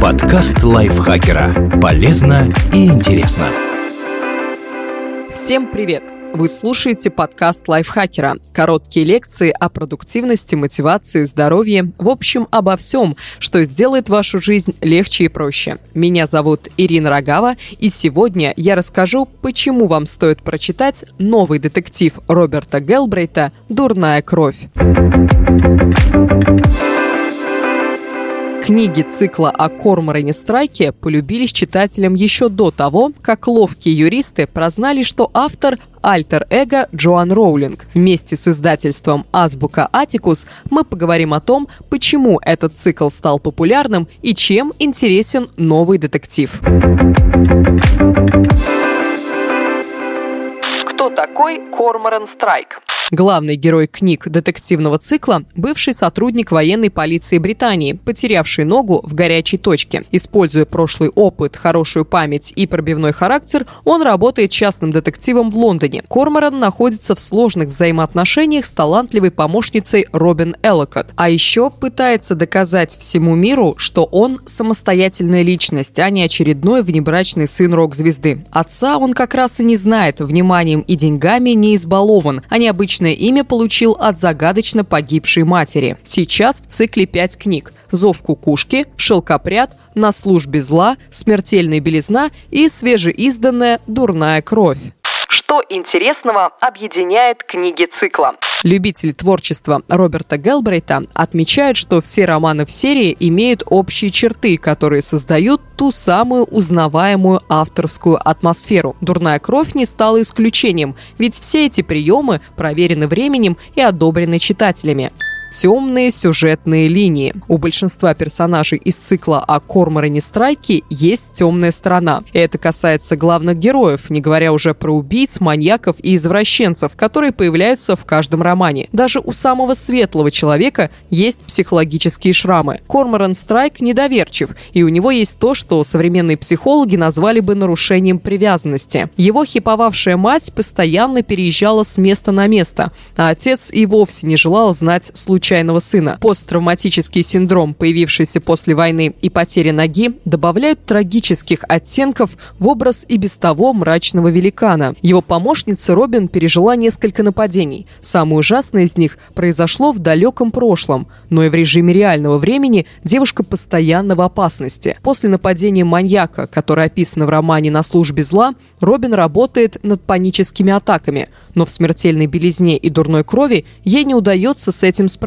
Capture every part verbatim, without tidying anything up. Подкаст лайфхакера. Полезно и интересно. Всем привет! Вы слушаете подкаст лайфхакера. Короткие лекции о продуктивности, мотивации, здоровье. В общем, обо всем, что сделает вашу жизнь легче и проще. Меня зовут Ирина Рогава, и сегодня я расскажу, почему вам стоит прочитать новый детектив Роберта Гэлбрейта «Дурная кровь». Книги цикла о Корморане Страйке полюбились читателям еще до того, как ловкие юристы прознали, что автор – альтер-эго Джоан Роулинг. Вместе с издательством «Азбука Аттикус» мы поговорим о том, почему этот цикл стал популярным и чем интересен новый детектив. Кто такой Корморан Страйк? Главный герой книг детективного цикла – бывший сотрудник военной полиции Британии, потерявший ногу в горячей точке. Используя прошлый опыт, хорошую память и пробивной характер, он работает частным детективом в Лондоне. Корморан находится в сложных взаимоотношениях с талантливой помощницей Робин Эллакотт, а еще пытается доказать всему миру, что он самостоятельная личность, а не очередной внебрачный сын рок-звезды. Отца он как раз и не знает, вниманием и деньгами не избалован, а не обычно имя получил от загадочно погибшей матери. Сейчас в цикле пять книг: «Зов кукушки», «Шелкопряд», «На службе зла», «Смертельная белизна» и свежеизданная «Дурная кровь». Что интересного объединяет книги цикла? Любители творчества Роберта Гэлбрейта отмечают, что все романы в серии имеют общие черты, которые создают ту самую узнаваемую авторскую атмосферу. «Дурная кровь» не стала исключением, ведь все эти приемы проверены временем и одобрены читателями. Темные сюжетные линии. У большинства персонажей из цикла о Корморане Страйке есть темная сторона. Это касается главных героев, не говоря уже про убийц, маньяков и извращенцев, которые появляются в каждом романе. Даже у самого светлого человека есть психологические шрамы. Корморан Страйк недоверчив, и у него есть то, что современные психологи назвали бы нарушением привязанности. Его хиповавшая мать постоянно переезжала с места на место, а отец и вовсе не желал знать случайного. случайного сына. Посттравматический синдром, появившийся после войны и потери ноги, добавляют трагических оттенков в образ и без того мрачного великана. Его помощница Робин пережила несколько нападений. Самое ужасное из них произошло в далеком прошлом, но и в режиме реального времени девушка постоянно в опасности. После нападения маньяка, которое описано в романе «На службе зла», Робин работает над паническими атаками, но в «Смертельной белизне» и «Дурной крови» ей не удается с этим справиться.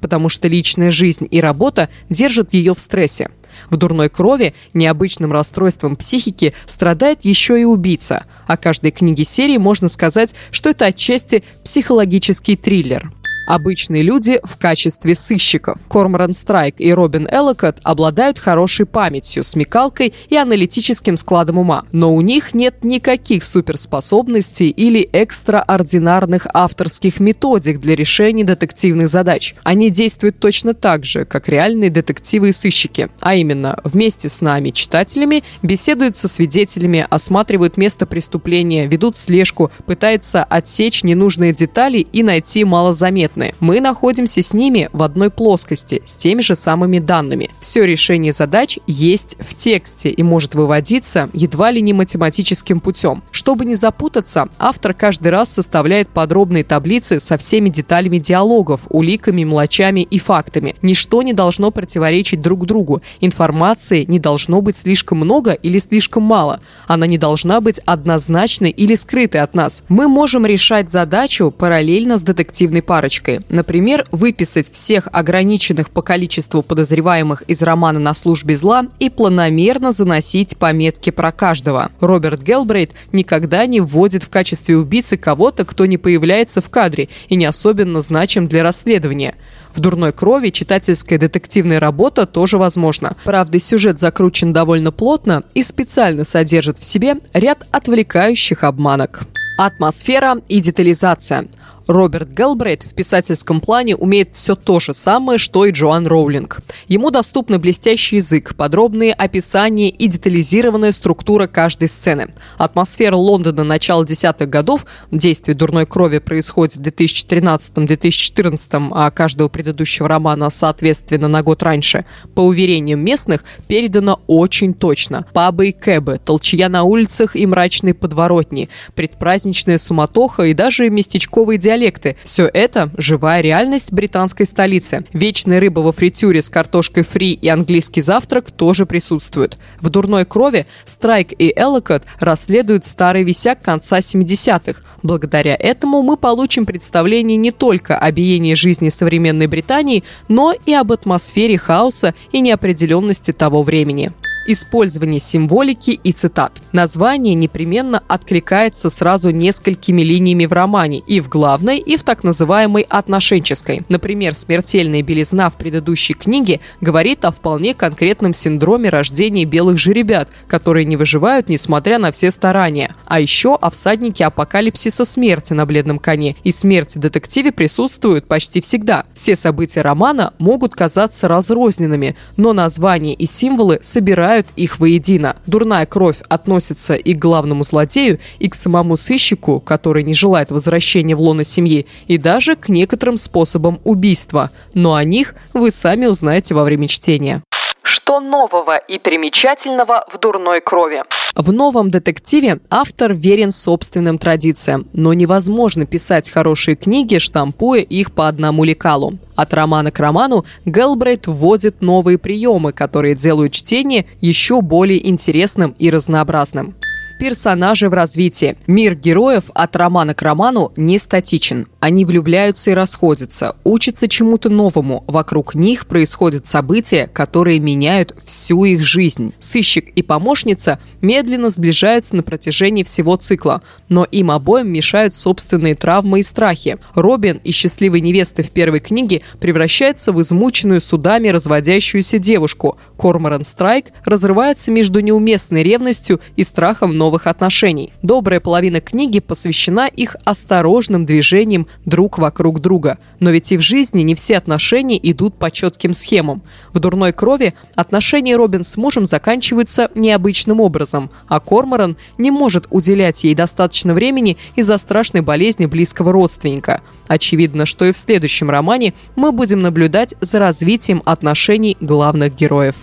Потому что личная жизнь и работа держат ее в стрессе. В «Дурной крови» необычным расстройством психики страдает еще и убийца. О каждой книге серии можно сказать, что это отчасти психологический триллер. Обычные люди в качестве сыщиков. Корморан Страйк и Робин Эллакотт обладают хорошей памятью, смекалкой и аналитическим складом ума. Но у них нет никаких суперспособностей или экстраординарных авторских методик для решения детективных задач. Они действуют точно так же, как реальные детективы и сыщики. А именно, вместе с нами, читателями, беседуют со свидетелями, осматривают место преступления, ведут слежку, пытаются отсечь ненужные детали и найти малозаметные. Мы находимся с ними в одной плоскости, с теми же самыми данными. Все решение задач есть в тексте и может выводиться едва ли не математическим путем. Чтобы не запутаться, автор каждый раз составляет подробные таблицы со всеми деталями диалогов, уликами, мелочами и фактами. Ничто не должно противоречить друг другу. Информации не должно быть слишком много или слишком мало. Она не должна быть однозначной или скрытой от нас. Мы можем решать задачу параллельно с детективной парочкой. Например, выписать всех ограниченных по количеству подозреваемых из романа «На службе зла» и планомерно заносить пометки про каждого. Роберт Гэлбрейт никогда не вводит в качестве убийцы кого-то, кто не появляется в кадре и не особенно значим для расследования. В «Дурной крови» читательская детективная работа тоже возможна. Правда, сюжет закручен довольно плотно и специально содержит в себе ряд отвлекающих обманок. Атмосфера и детализация. Роберт Гэлбрейт в писательском плане умеет все то же самое, что и Джоан Роулинг. Ему доступны блестящий язык, подробные описания и детализированная структура каждой сцены. Атмосфера Лондона начала десятых годов, действие «Дурной крови» происходит в две тысячи тринадцатом — две тысячи четырнадцатом, а каждого предыдущего романа, соответственно, на год раньше, по уверениям местных, передано очень точно. Пабы и кэбы, толчья на улицах и мрачные подворотни, предпраздничная суматоха и даже местечковые диалекты. Все это – живая реальность британской столицы. Вечная рыба во фритюре с картошкой фри и английский завтрак тоже присутствуют. В «Дурной крови» Страйк и Эллакотт расследуют старый висяк конца семидесятых. Благодаря этому мы получим представление не только о биении жизни современной Британии, но и об атмосфере хаоса и неопределенности того времени. Использование символики и цитат. Название непременно откликается сразу несколькими линиями в романе, и в главной, и в так называемой отношенческой. Например, «Смертельная белизна» в предыдущей книге говорит о вполне конкретном синдроме рождения белых жеребят, которые не выживают, несмотря на все старания. А еще о всаднике апокалипсиса смерти на бледном коне, и смерть в детективе присутствует почти всегда. Все события романа могут казаться разрозненными, но названия и символы собирают их воедино. «Дурная кровь» относится и к главному злодею, и к самому сыщику, который не желает возвращения в лоно семьи, и даже к некоторым способам убийства. Но о них вы сами узнаете во время чтения. Что нового и примечательного в «Дурной крови»? В новом детективе автор верен собственным традициям, но невозможно писать хорошие книги, штампуя их по одному лекалу. От романа к роману Гэлбрейт вводит новые приемы, которые делают чтение еще более интересным и разнообразным. Персонажи в развитии. Мир героев от романа к роману не статичен. Они влюбляются и расходятся, учатся чему-то новому. Вокруг них происходят события, которые меняют всю их жизнь. Сыщик и помощница медленно сближаются на протяжении всего цикла, но им обоим мешают собственные травмы и страхи. Робин из «Счастливой невесты» в первой книге превращается в измученную судами разводящуюся девушку. Корморан Страйк разрывается между неуместной ревностью и страхом новых отношений. Добрая половина книги посвящена их осторожным движениям друг вокруг друга. Но ведь и в жизни не все отношения идут по четким схемам. В «Дурной крови» отношения Робин с мужем заканчиваются необычным образом, а Корморан не может уделять ей достаточно времени из-за страшной болезни близкого родственника. Очевидно, что и в следующем романе мы будем наблюдать за развитием отношений главных героев.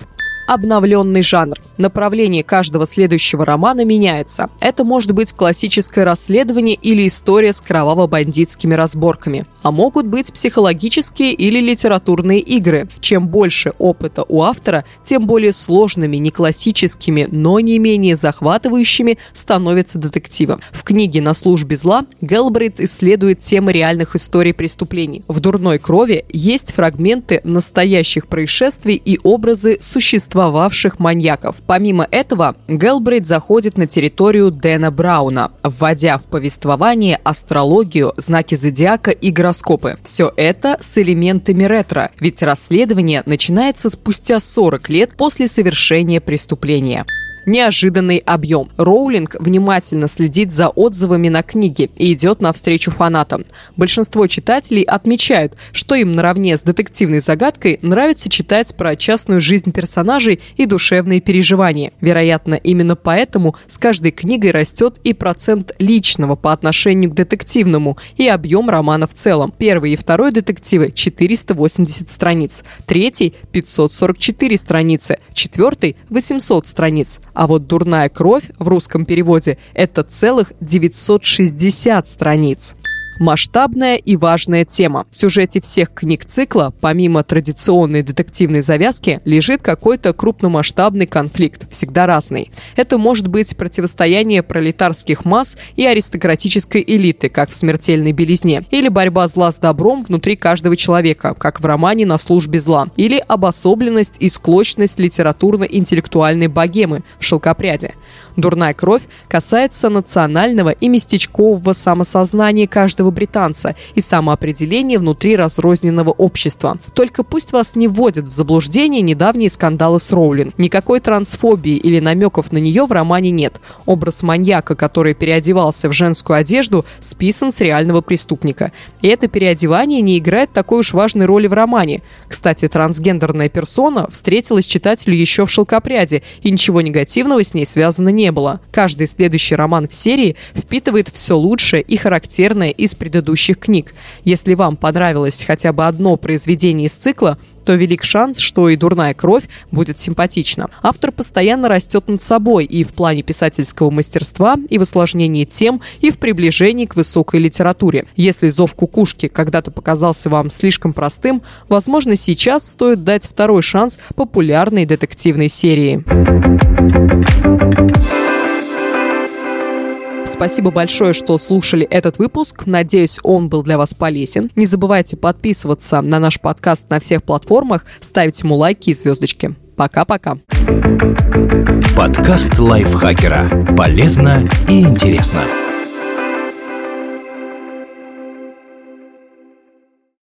Обновленный жанр. Направление каждого следующего романа меняется. Это может быть классическое расследование или история с кроваво-бандитскими разборками. А могут быть психологические или литературные игры. Чем больше опыта у автора, тем более сложными, не классическими, но не менее захватывающими становится детективом. В книге «На службе зла» Гэлбрейт исследует темы реальных историй преступлений. В «Дурной крови» есть фрагменты настоящих происшествий и образы существовавших маньяков. Помимо этого, Гэлбрейт заходит на территорию Дэна Брауна, вводя в повествование астрологию, знаки зодиака и гороскопы. Все это с элементами ретро, ведь расследование начинается спустя сорок лет после совершения преступления. Неожиданный объем. Роулинг внимательно следит за отзывами на книги и идет навстречу фанатам. Большинство читателей отмечают, что им наравне с детективной загадкой нравится читать про частную жизнь персонажей и душевные переживания. Вероятно, именно поэтому с каждой книгой растет и процент личного по отношению к детективному, и объем романа в целом. Первый и второй детективы – четыреста восемьдесят страниц, третий – пятьсот сорок четыре страницы, четвертый – восемьсот страниц. А вот «Дурная кровь» в русском переводе – это целых девятьсот шестьдесят страниц. Масштабная и важная тема. В сюжете всех книг цикла, помимо традиционной детективной завязки, лежит какой-то крупномасштабный конфликт, всегда разный. Это может быть противостояние пролетарских масс и аристократической элиты, как в «Смертельной белизне», или борьба зла с добром внутри каждого человека, как в романе «На службе зла», или обособленность и склочность литературно-интеллектуальной богемы в «Шелкопряде». «Дурная кровь» касается национального и местечкового самосознания каждого знаменитого британца и самоопределение внутри разрозненного общества. Только пусть вас не вводят в заблуждение недавние скандалы с Роулинг. Никакой трансфобии или намеков на нее в романе нет. Образ маньяка, который переодевался в женскую одежду, списан с реального преступника. И это переодевание не играет такой уж важной роли в романе. Кстати, трансгендерная персона встретилась читателю еще в «Шелкопряде», и ничего негативного с ней связано не было. Каждый следующий роман в серии впитывает все лучшее и характерное из предыдущих книг. Если вам понравилось хотя бы одно произведение из цикла, то велик шанс, что и «Дурная кровь» будет симпатична. Автор постоянно растет над собой и в плане писательского мастерства, и в осложнении тем, и в приближении к высокой литературе. Если «Зов кукушки» когда-то показался вам слишком простым, возможно, сейчас стоит дать второй шанс популярной детективной серии. Спасибо большое, что слушали этот выпуск. Надеюсь, он был для вас полезен. Не забывайте подписываться на наш подкаст на всех платформах, ставить ему лайки и звездочки. Пока-пока. Подкаст лайфхакера. Полезно и интересно.